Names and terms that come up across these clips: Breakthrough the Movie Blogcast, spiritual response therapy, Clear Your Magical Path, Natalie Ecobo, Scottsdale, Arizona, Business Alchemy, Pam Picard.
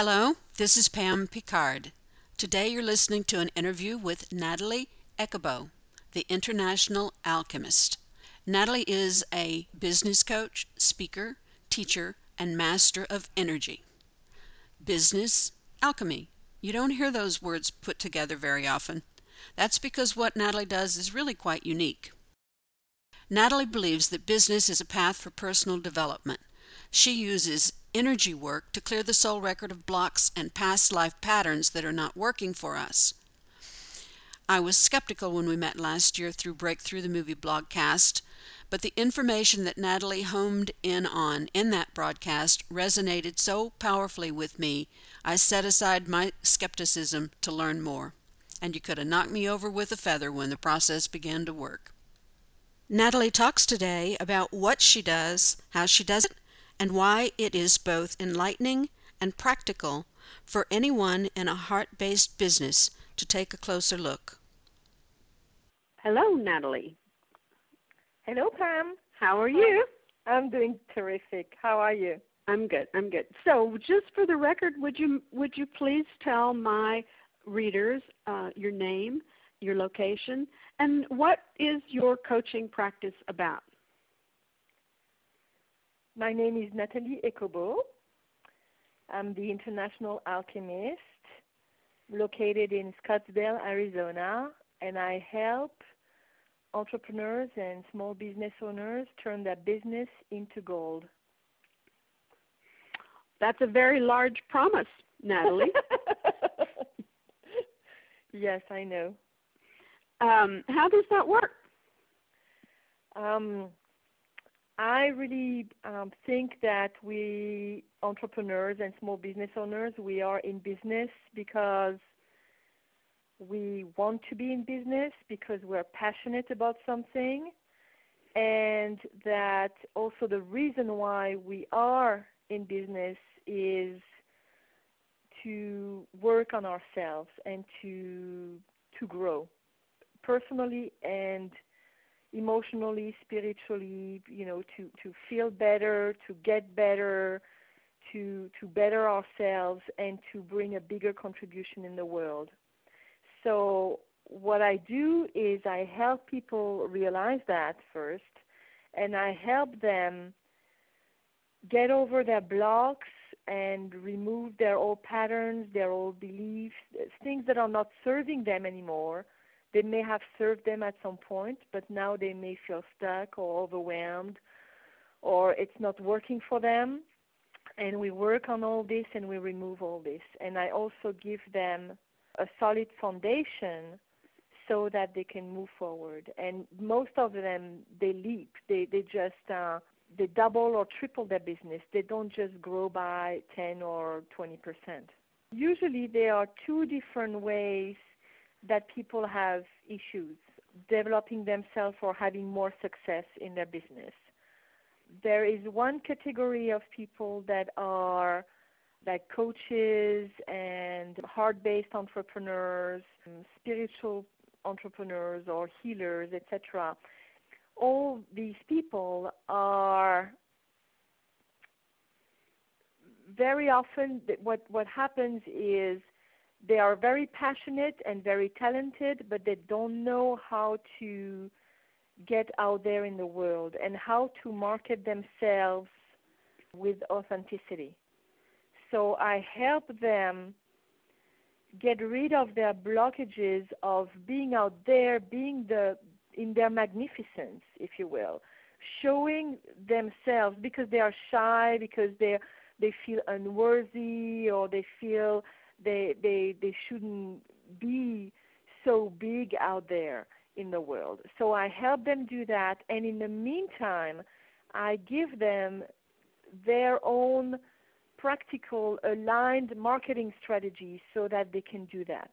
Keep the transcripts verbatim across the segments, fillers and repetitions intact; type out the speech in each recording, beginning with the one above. Hello, this is Pam Picard. Today you're listening to an interview with Natalie Ecobo, the International Alchemist. Natalie is a business coach, speaker, teacher, and master of energy. Business alchemy. You don't hear those words put together very often. That's because what Natalie does is really quite unique. Natalie believes that business is a path for personal development. She uses energy work to clear the soul record of blocks and past life patterns that are not working for us. I was skeptical when we met last year through Breakthrough the Movie Blogcast, but the information that Natalie homed in on in that broadcast resonated so powerfully with me, I set aside my skepticism to learn more. And you could have knocked me over with a feather when the process began to work. Natalie talks today about what she does, how she does it, and why it is both enlightening and practical for anyone in a heart-based business to take a closer look. Hello, Natalie. Hello, Pam. How are you? I'm doing terrific. How are you? I'm good. I'm good. So just for the record, would you would you please tell my readers uh, your name, your location, and what is your coaching practice about? My name is Natalie Ecobo. I'm the International Alchemist, located in Scottsdale, Arizona, and I help entrepreneurs and small business owners turn their business into gold. That's a very large promise, Natalie. Yes, I know. Um, how does that work? Um. I really um, think that we entrepreneurs and small business owners, we are in business because we want to be in business, because we're passionate about something, and that also the reason why we are in business is to work on ourselves and to to grow personally and emotionally, spiritually, you know, to, to feel better, to get better, to to better ourselves, and to bring a bigger contribution in the world. So what I do is I help people realize that first, and I help them get over their blocks and remove their old patterns, their old beliefs, things that are not serving them anymore. They may have served them at some point, but now they may feel stuck or overwhelmed, or it's not working for them. And we work on all this and we remove all this. And I also give them a solid foundation so that they can move forward. And most of them, they leap. They they just uh, they double or triple their business. They don't just grow by ten or twenty percent. Usually there are two different ways that people have issues developing themselves or having more success in their business. There is one category of people that are like coaches and heart-based entrepreneurs, spiritual entrepreneurs or healers, et cetera. All these people are very often what, what happens is they are very passionate and very talented, but they don't know how to get out there in the world and how to market themselves with authenticity. So I help them get rid of their blockages of being out there, being the in their magnificence, if you will, showing themselves because they are shy, because they they feel unworthy, or they feel They, they they shouldn't be so big out there in the world. So I help them do that, and in the meantime, I give them their own practical, aligned marketing strategies so that they can do that.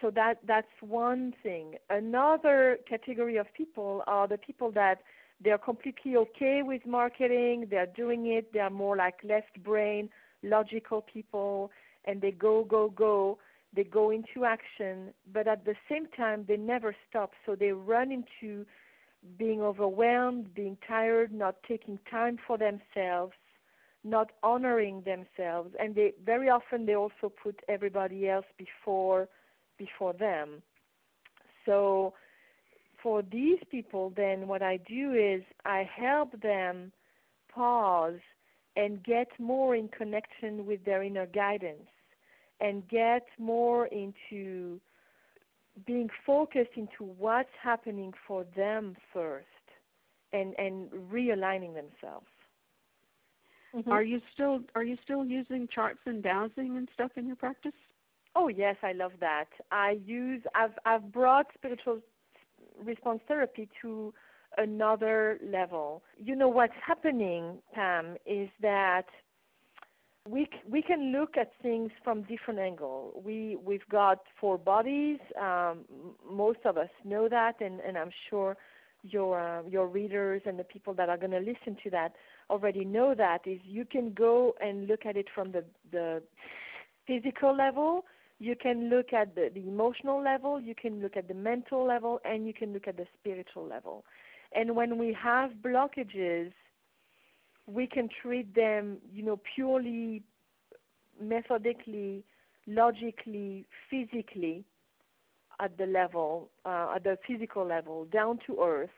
So that that's one thing. Another category of people are the people that they're completely okay with marketing, they're doing it, they're more like left brain, logical people, and they go, go, go, they go into action, but at the same time, they never stop, so they run into being overwhelmed, being tired, not taking time for themselves, not honoring themselves, and they very often they also put everybody else before before them. So for these people, then what I do is I help them pause and get more in connection with their inner guidance and get more into being focused into what's happening for them first and, and realigning themselves. Mm-hmm. Are you still are you still using charts and dowsing and stuff in your practice? Oh yes, I love that. I use I've I've brought spiritual response therapy to another level. You know what's happening, Pam, is that we we can look at things from different angles. We we've got four bodies. Um, most of us know that, and, and I'm sure your uh, your readers and the people that are going to listen to that already know that. Is you can go and look at it from the the physical level. You can look at the, the emotional level. You can look at the mental level, and you can look at the spiritual level. And when we have blockages, we can treat them, you know, purely methodically, logically, physically at the level, uh, at the physical level, down to earth,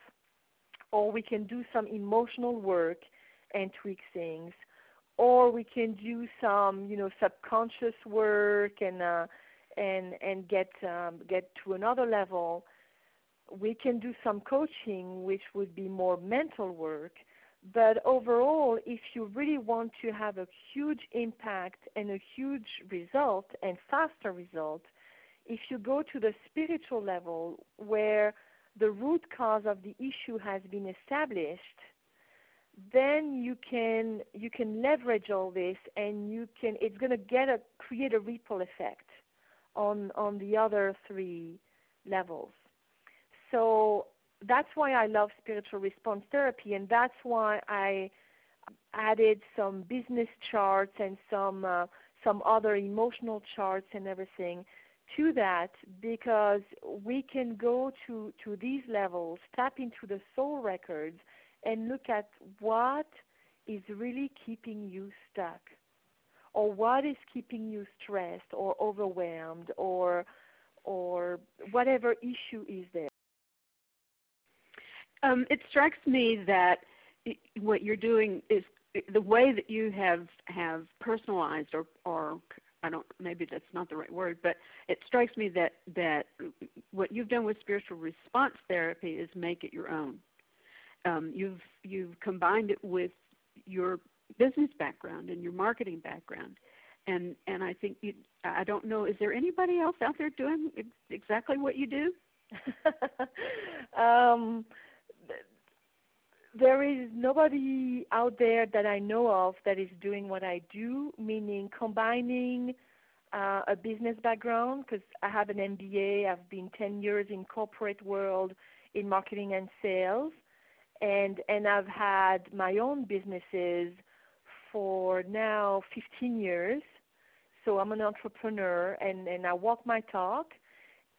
or we can do some emotional work and tweak things, or we can do some, you know, subconscious work and uh, and and get um, get to another level. We can do some coaching, which would be more mental work. But overall, if you really want to have a huge impact and a huge result and faster result, if you go to the spiritual level where the root cause of the issue has been established, then you can you can leverage all this, and you can it's going to get a create a ripple effect on on the other three levels. So that's why I love spiritual response therapy, and that's why I added some business charts and some uh, some other emotional charts and everything to that, because we can go to, to these levels, tap into the soul records, and look at what is really keeping you stuck, or what is keeping you stressed or overwhelmed, or or whatever issue is there. Um, it strikes me that what you're doing is the way that you have have personalized, or, or I don't, maybe that's not the right word, but it strikes me that, that what you've done with spiritual response therapy is make it your own. Um, you've you've combined it with your business background and your marketing background, and and I think you, I don't know, is there anybody else out there doing exactly what you do? um, There is nobody out there that I know of that is doing what I do, meaning combining uh, a business background, because I have an M B A. I've been ten years in corporate world in marketing and sales, and and I've had my own businesses for now fifteen years. So I'm an entrepreneur, and, and I walk my talk,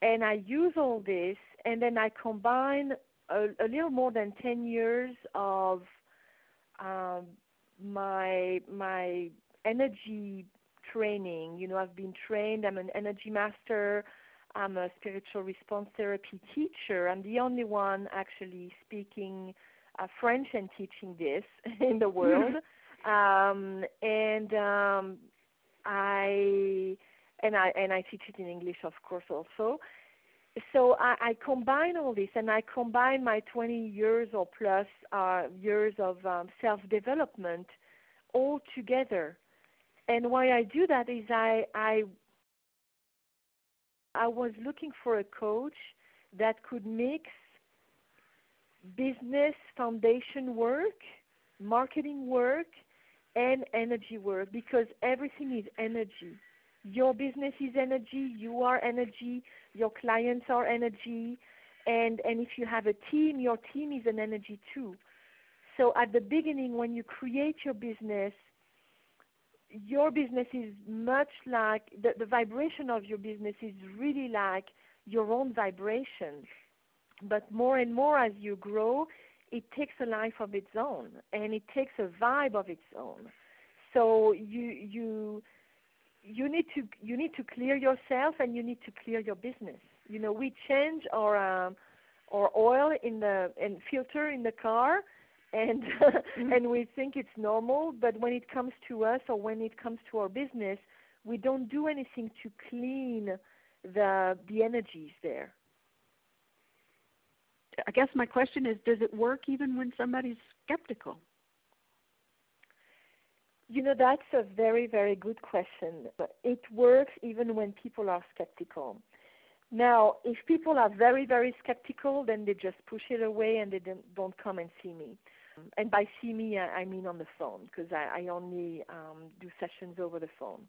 and I use all this, and then I combine A, a little more than ten years of um, my my energy training. You know, I've been trained. I'm an energy master. I'm a spiritual response therapy teacher. I'm the only one actually speaking uh, French and teaching this in the world. um, and um, I and I and I teach it in English, of course, also. So I, I combine all this, and I combine my twenty years or plus uh, years of um, self-development all together. And why I do that is I, I I was looking for a coach that could mix business foundation work, marketing work, and energy work, because everything is energy. Your business is energy, you are energy, your clients are energy, and, and if you have a team, your team is an energy too. So at the beginning, when you create your business, your business is much like, the, the vibration of your business is really like your own vibration. But more and more as you grow, it takes a life of its own, and it takes a vibe of its own. So you you you need to you need to clear yourself, and you need to clear your business. You know, we change our um, our oil in the and filter in the car, and and we think it's normal. But when it comes to us, or when it comes to our business, we don't do anything to clean the the energies there. I guess my question is, does it work even when somebody's skeptical? You know, that's a very, very good question. It works even when people are skeptical. Now, if people are very, very skeptical, then they just push it away and they don't come and see me. And by see me, I mean on the phone, because I, I only um, do sessions over the phone,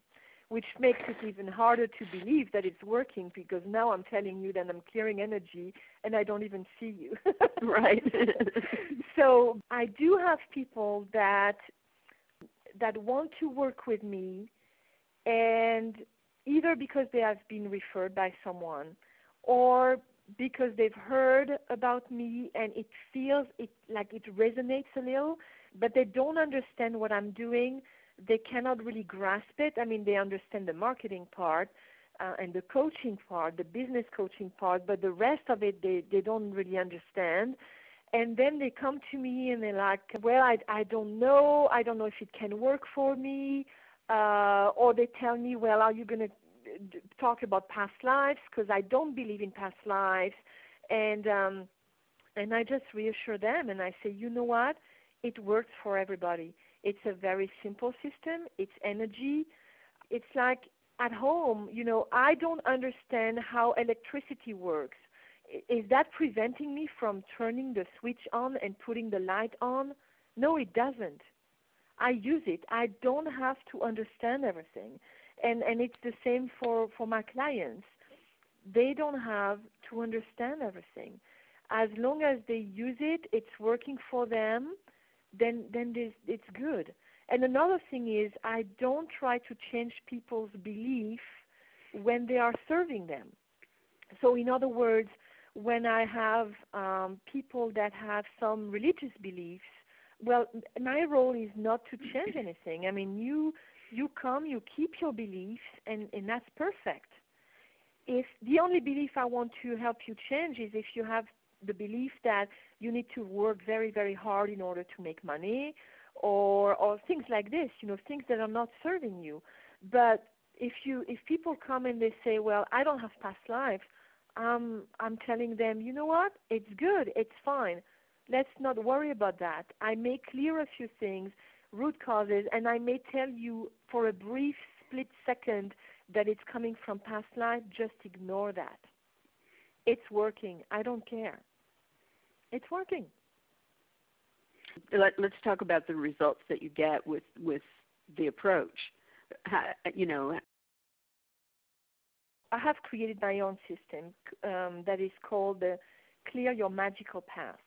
which makes it even harder to believe that it's working, because now I'm telling you that I'm clearing energy and I don't even see you. Right. So I do have people that that want to work with me, and either because they have been referred by someone or because they've heard about me and it feels it like it resonates a little, but they don't understand what I'm doing. They cannot really grasp it. I mean, they understand the marketing part uh, and the coaching part, the business coaching part, but the rest of it they, they don't really understand. And then they come to me and they're like, well, I, I don't know. I don't know if it can work for me. Uh, or they tell me, well, are you going to d- talk about past lives? Because I don't believe in past lives. And um, and I just reassure them and I say, you know what? It works for everybody. It's a very simple system. It's energy. It's like at home, you know, I don't understand how electricity works. Is that preventing me from turning the switch on and putting the light on? No, it doesn't. I use it. I don't have to understand everything. And and it's the same for, for my clients. They don't have to understand everything. As long as they use it, it's working for them, then then it's good. And another thing is, I don't try to change people's belief when they are serving them. So in other words, when I have um, people that have some religious beliefs, well, my role is not to change anything. I mean, you you come, you keep your beliefs, and, and that's perfect. If the only belief I want to help you change is if you have the belief that you need to work very, very hard in order to make money, or or things like this, you know, things that are not serving you. But if you if people come and they say, well, I don't have past lives, Um, I'm telling them, you know what, it's good, it's fine. Let's not worry about that. I may clear a few things, root causes, and I may tell you for a brief split second that it's coming from past life. Just ignore that. It's working. I don't care. It's working. Let, let's talk about the results that you get with, with the approach. How, you know, I have created my own system um, that is called the Clear Your Magical Path,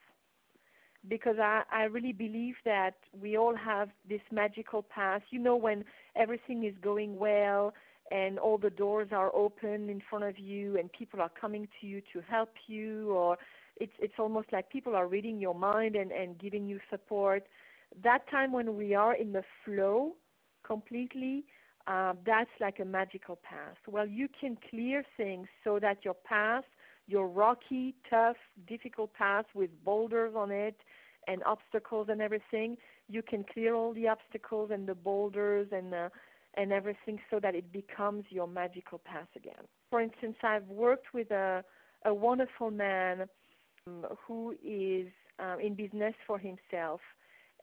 because I, I really believe that we all have this magical path. You know, when everything is going well and all the doors are open in front of you and people are coming to you to help you, or it's it's almost like people are reading your mind and, and giving you support. That time when we are in the flow completely, Uh, that's like a magical path. Well, you can clear things so that your path, your rocky, tough, difficult path with boulders on it and obstacles and everything, you can clear all the obstacles and the boulders and uh, and everything so that it becomes your magical path again. For instance, I've worked with a, a wonderful man um, who is uh, in business for himself,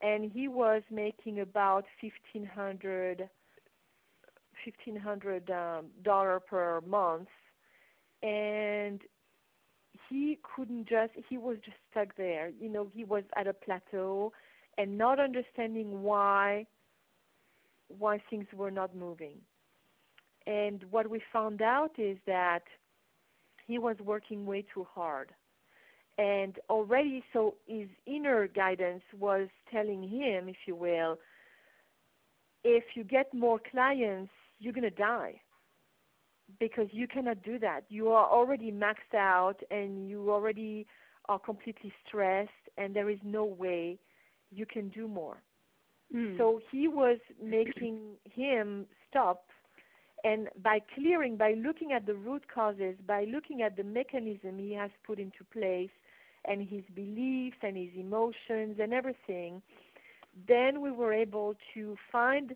and he was making about fifteen hundred dollars fifteen hundred dollars um, per month, and he couldn't just, he was just stuck there. You know, he was at a plateau and not understanding why, why things were not moving. And what we found out is that he was working way too hard. And already, so his inner guidance was telling him, if you will, if you get more clients, you're going to die, because you cannot do that. You are already maxed out and you already are completely stressed, and there is no way you can do more. Mm. So he was making him stop. And by clearing, by looking at the root causes, by looking at the mechanism he has put into place and his beliefs and his emotions and everything, then we were able to find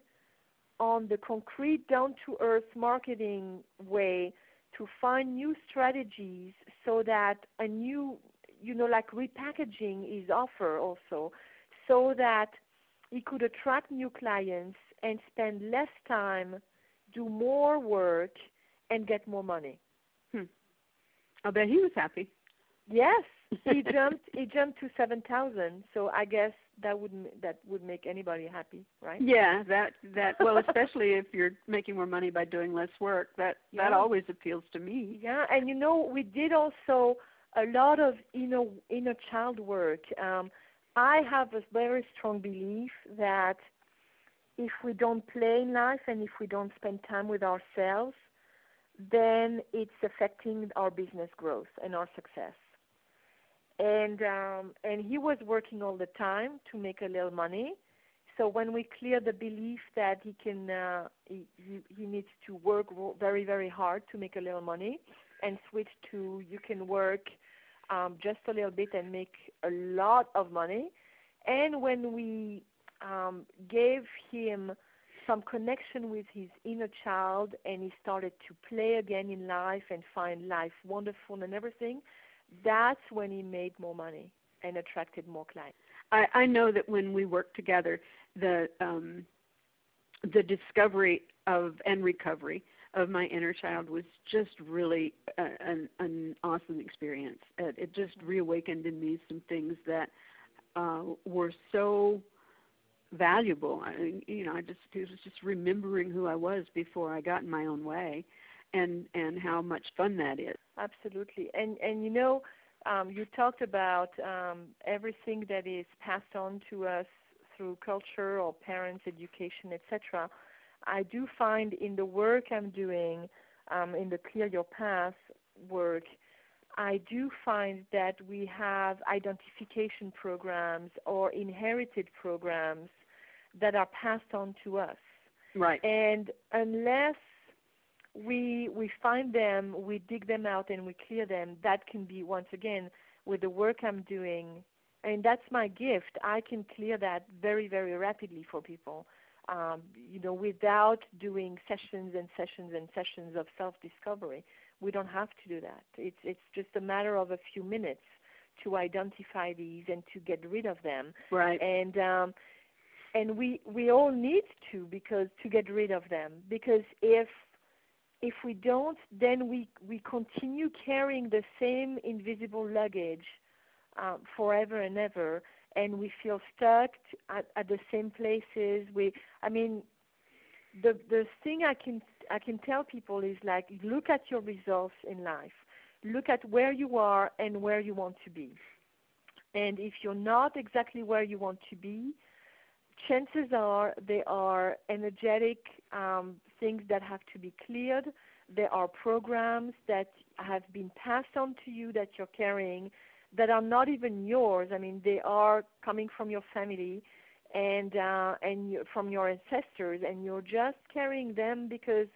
on the concrete, down-to-earth marketing way to find new strategies so that a new, you know, like repackaging his offer also, so that he could attract new clients and spend less time, do more work, and get more money. Hmm. I'll bet he was happy. Yes. He jumped He jumped to seven thousand, so I guess that would that would make anybody happy, right? Yeah, that, that well, especially if you're making more money by doing less work. That, yeah. that always appeals to me. Yeah, and, you know, we did also a lot of inner, inner child work. Um, I have a very strong belief that if we don't play in life and if we don't spend time with ourselves, then it's affecting our business growth and our success. And um, and he was working all the time to make a little money. So when we clear the belief that he can, uh, he, he he needs to work very, very hard to make a little money, and switch to you can work um, just a little bit and make a lot of money. And when we um, gave him some connection with his inner child, and he started to play again in life and find life wonderful and everything, that's when he made more money and attracted more clients. I, I know that when we work together, the um, the discovery of and recovery of my inner child was just really a, an, an awesome experience. It, it just reawakened in me some things that uh, were so valuable. I mean, you know, I just it was just remembering who I was before I got in my own way. And, and how much fun that is. Absolutely. And, and you know, um, you talked about um, everything that is passed on to us through culture or parents, education, et cetera. I do find in the work I'm doing, um, in the Clear Your Path work, I do find that we have identification programs or inherited programs that are passed on to us. Right. And unless We we find them, we dig them out, and we clear them. That can be, once again, with the work I'm doing, and that's my gift. I can clear that very, very rapidly for people, um, you know, without doing sessions and sessions and sessions of self-discovery. We don't have to do that. It's it's just a matter of a few minutes to identify these and to get rid of them. Right. And um, and we we all need to because to get rid of them because if If we don't, then we, we continue carrying the same invisible luggage um, forever and ever, and we feel stuck at, at the same places. We, I mean, the the thing I can I can tell people is like, look at your results in life, look at where you are and where you want to be, and if you're not exactly where you want to be, chances are they are energetic um, things that have to be cleared. There are programs that have been passed on to you that you're carrying that are not even yours. I mean, they are coming from your family and uh, and from your ancestors, and you're just carrying them because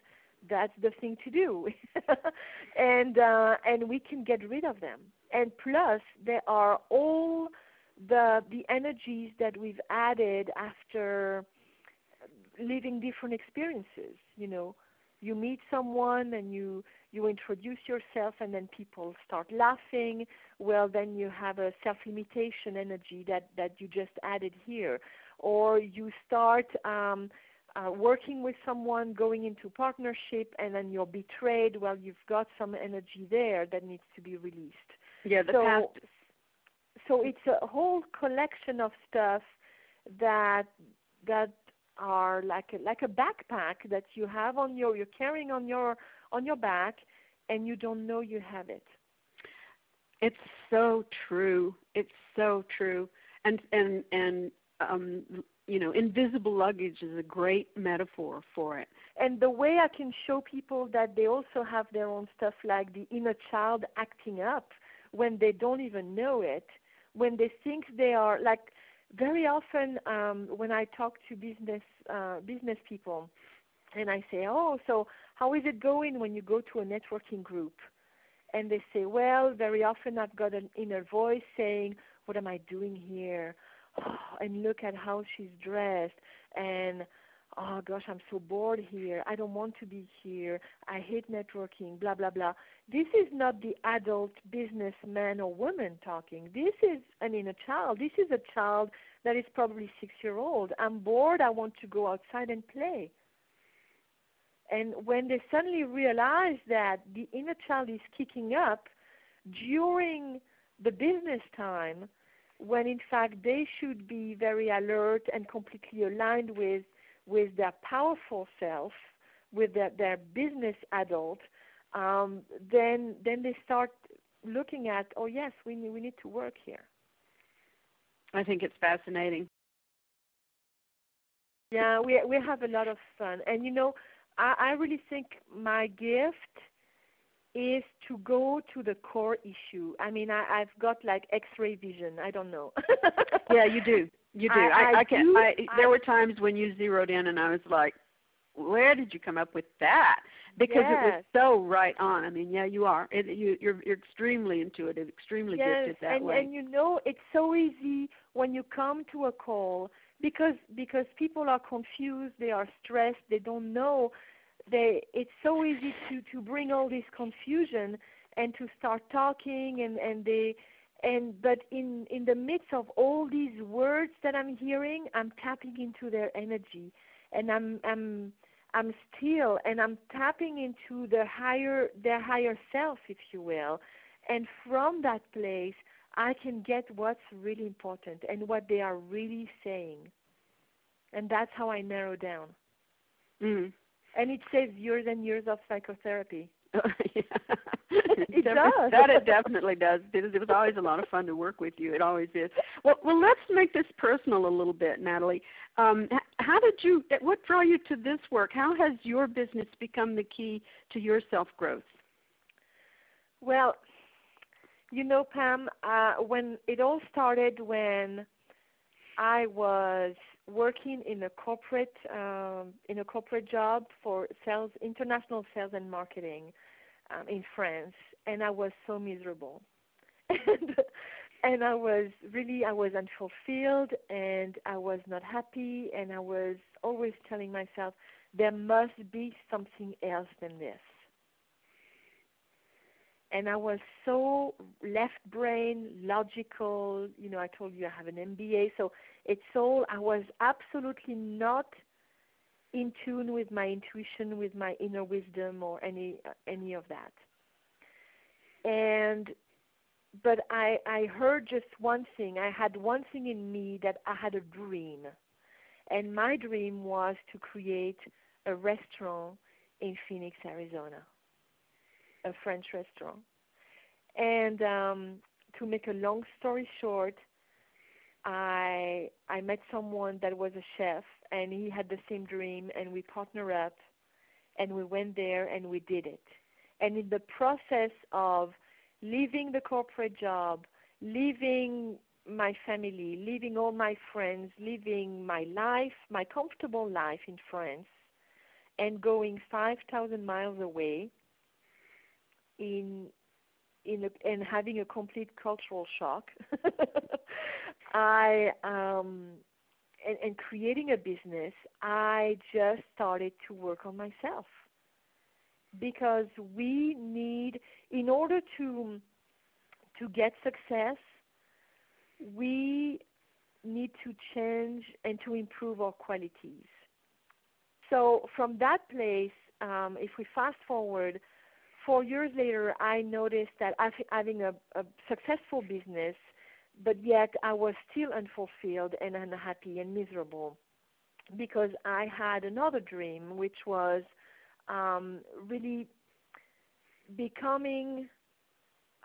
that's the thing to do. and uh, and we can get rid of them. And plus, there are all the the energies that we've added after living different experiences. You know, you meet someone and you, you introduce yourself and then people start laughing. Well, then you have a self-limitation energy that, that you just added here. Or you start um, uh, working with someone, going into partnership, and then you're betrayed. Well, you've got some energy there that needs to be released. Yeah, the so, past... So it's a whole collection of stuff that that are like a, like a backpack that you have on your you're carrying on your on your back, and you don't know you have it. It's so true. It's so true. And and and um, you know, invisible luggage is a great metaphor for it. And the way I can show people that they also have their own stuff, like the inner child acting up when they don't even know it, when they think they are, like very often um, when I talk to business uh, business people, and I say, oh, so how is it going when you go to a networking group? And they say, well, very often I've got an inner voice saying, what am I doing here? Oh, and look at how she's dressed. And, oh, gosh, I'm so bored here. I don't want to be here. I hate networking, blah, blah, blah. This is not the adult businessman or woman talking. This is an inner child. This is a child that is probably six-year-old. I'm bored. I want to go outside and play. And when they suddenly realize that the inner child is kicking up during the business time, when in fact they should be very alert and completely aligned with with their powerful self, with their, their business adult, um, then then they start looking at, oh yes, we need, we need to work here. I think it's fascinating. Yeah, we we have a lot of fun, and you know. I really think my gift is to go to the core issue. I mean, I, I've got like X-ray vision. I don't know. Yeah, you do. You do. I, I, I can. I, there I, were times when you zeroed in, and I was like, "Where did you come up with that?" Because yes. It was so right on. I mean, yeah, you are. It, you, you're, you're extremely intuitive, extremely yes, gifted that and, way. And you know, it's so easy when you come to a call. Because because people are confused, they are stressed, they don't know. They it's so easy to, to bring all this confusion and to start talking and, and they and but in, in the midst of all these words that I'm hearing, I'm tapping into their energy and I'm I'm I'm still and I'm tapping into the higher their higher self, if you will. And from that place I can get what's really important and what they are really saying. And that's how I narrow down. Mm. And it saves years and years of psychotherapy. Oh, yeah. It does. That it definitely does. It was always a lot of fun to work with you. It always is. Well, well let's make this personal a little bit, Natalie. Um, how did you, what drew you to this work? How has your business become the key to your self-growth? Well, you know, Pam, uh, when it all started when I was working in a corporate um, in a corporate job for sales, international sales and marketing um, in France, and I was so miserable, and, and I was really I was unfulfilled, and I was not happy, and I was always telling myself there must be something else than this. And I was so left-brain, logical. You know, I told you I have an M B A, so it's all, I was absolutely not in tune with my intuition, with my inner wisdom or any any of that. And, but I, I heard just one thing. I had one thing in me that I had a dream. And my dream was to create a restaurant in Phoenix, Arizona. A French restaurant. And um, to make a long story short, I I met someone that was a chef, and he had the same dream, and we partnered up, and we went there, and we did it. And in the process of leaving the corporate job, leaving my family, leaving all my friends, leaving my life, my comfortable life in France, and going five thousand miles away, in in a, and having a complete cultural shock, I um, and, and creating a business, I just started to work on myself, because we need, in order to to get success, we need to change and to improve our qualities. So from that place, um, if we fast forward, four years later, I noticed that having a, a successful business, but yet I was still unfulfilled and unhappy and miserable, because I had another dream, which was um, really becoming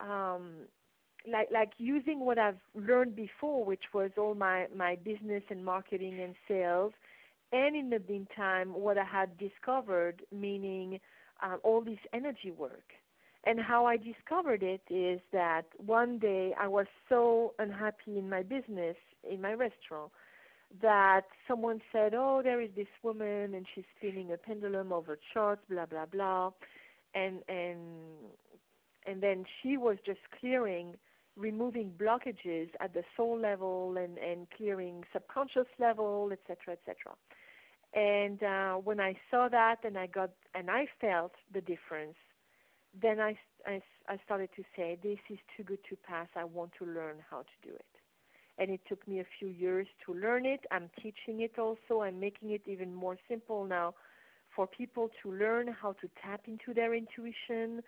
um, like like using what I've learned before, which was all my, my business and marketing and sales, and in the meantime, what I had discovered, meaning Um, all this energy work. And how I discovered it is that one day I was so unhappy in my business, in my restaurant, that someone said, oh, there is this woman and she's spinning a pendulum over charts, blah, blah, blah. And, and, and then she was just clearing, removing blockages at the soul level and, and clearing subconscious level, et cetera, et cetera. And uh, when I saw that and I got and I felt the difference, then I, I, I started to say, this is too good to pass. I want to learn how to do it. And it took me a few years to learn it. I'm teaching it also. I'm making it even more simple now for people to learn how to tap into their intuition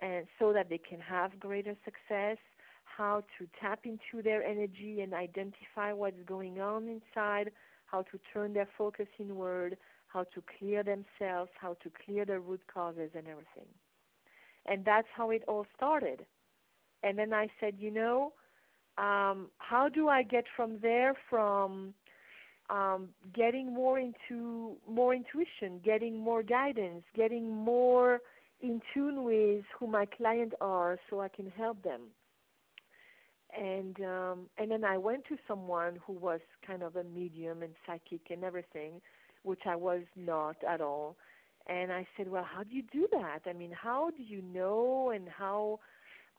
and so that they can have greater success, how to tap into their energy and identify what's going on inside, how to turn their focus inward, how to clear themselves, how to clear their root causes and everything. And that's how it all started. And then I said, you know, um, how do I get from there, from um, getting more into more intuition, getting more guidance, getting more in tune with who my clients are so I can help them? And um, and then I went to someone who was kind of a medium and psychic and everything, which I was not at all. And I said, well, how do you do that? I mean, how do you know and how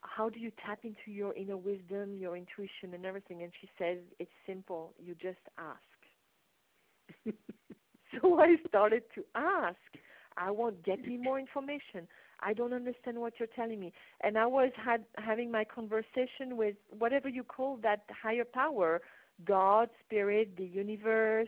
how do you tap into your inner wisdom, your intuition and everything? And she says, it's simple. You just ask. So I started to ask. I want get me more information. I don't understand what you're telling me. And I was had, having my conversation with whatever you call that higher power, God, spirit, the universe,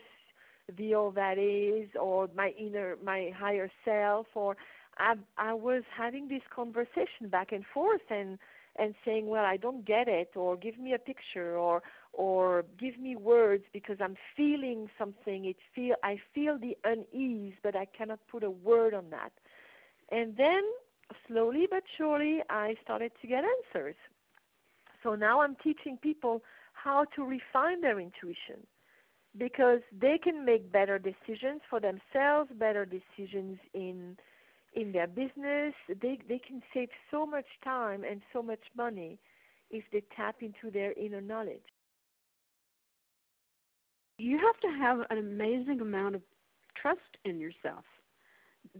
the all that is, or my inner, my higher self. Or I, I was having this conversation back and forth and, and saying, well, I don't get it, or give me a picture, or or give me words because I'm feeling something. It feel I feel the unease, but I cannot put a word on that. And then slowly but surely, I started to get answers. So now I'm teaching people how to refine their intuition because they can make better decisions for themselves, better decisions in in their business. They they can save so much time and so much money if they tap into their inner knowledge. You have to have an amazing amount of trust in yourself.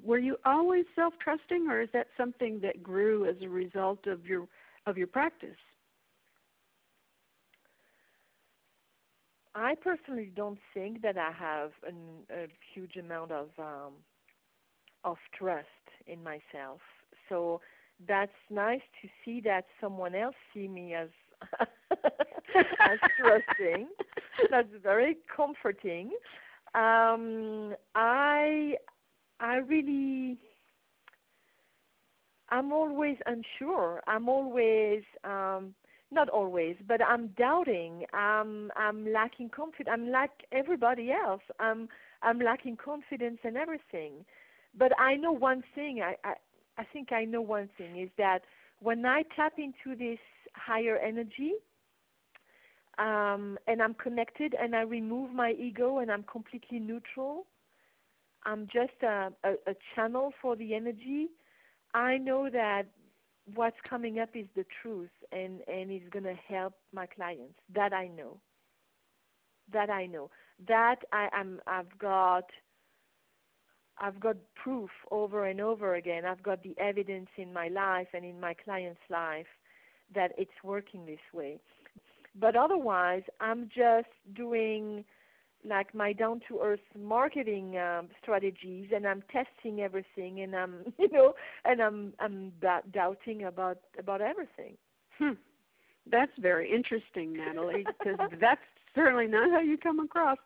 Were you always self-trusting, or is that something that grew as a result of your of your practice? I personally don't think that I have an, a huge amount of um, of trust in myself. So that's nice to see that someone else see me as as trusting. That's very comforting. Um, I. I really, I'm always unsure. I'm always, um, not always, but I'm doubting. I'm, I'm lacking confidence. I'm like everybody else. I'm, I'm lacking confidence in everything. But I know one thing. I, I, I think I know one thing is that when I tap into this higher energy, um, and I'm connected, and I remove my ego, and I'm completely neutral. I'm just a, a, a channel for the energy. I know that what's coming up is the truth and, and it's going to help my clients. That I know. That I know. That I am, I've got I've got proof over and over again. I've got the evidence in my life and in my client's life that it's working this way. But otherwise, I'm just doing like my down-to-earth marketing um, strategies, and I'm testing everything, and I'm, you know, and I'm, I'm d- doubting about, about everything. Hmm. That's very interesting, Natalie, because that's certainly not how you come across.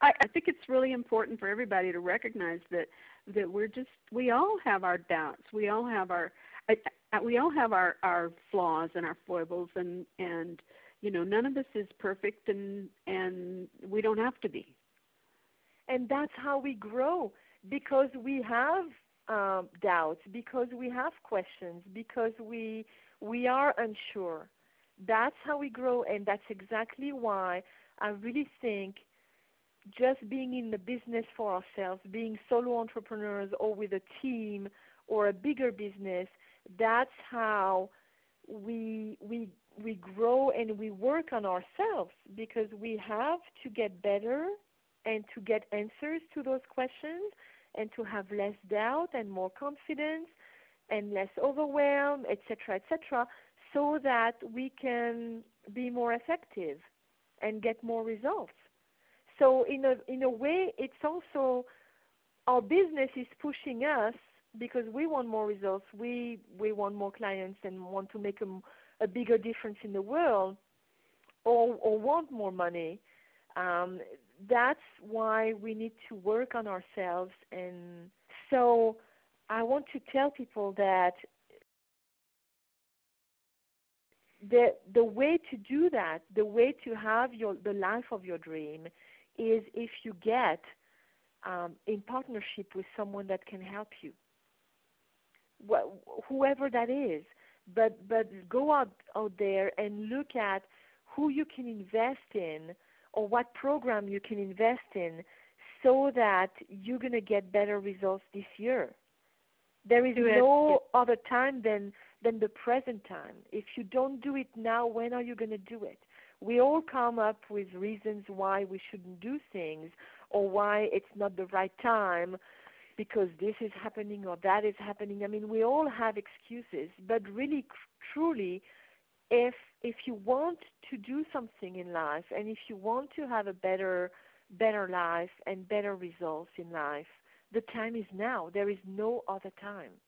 I, I think it's really important for everybody to recognize that, that we're just, we all have our doubts. We all have our, I, I, we all have our, our flaws and our foibles, and, and, you know, none of us is perfect, and and we don't have to be. And that's how we grow, because we have um, doubts, because we have questions, because we we are unsure. That's how we grow, and that's exactly why I really think just being in the business for ourselves, being solo entrepreneurs or with a team or a bigger business, that's how we we we grow and we work on ourselves, because we have to get better and to get answers to those questions and to have less doubt and more confidence and less overwhelm, et cetera, et cetera, so that we can be more effective and get more results. So in a in a way, it's also our business is pushing us because we want more results. We we want more clients and want to make a, a bigger difference in the world, or or want more money. Um, that's why we need to work on ourselves. And so I want to tell people that the the way to do that, the way to have your the life of your dream, is if you get um, in partnership with someone that can help you, wh- whoever that is. But but go out, out there and look at who you can invest in or what program you can invest in, so that you're going to get better results this year. There is no other time than, than the present time. If you don't do it now, when are you going to do it? We all come up with reasons why we shouldn't do things, or why it's not the right time because this is happening or that is happening. I mean, we all have excuses, but really, truly, if if you want to do something in life, and if you want to have a better better life and better results in life, the time is now. There is no other time.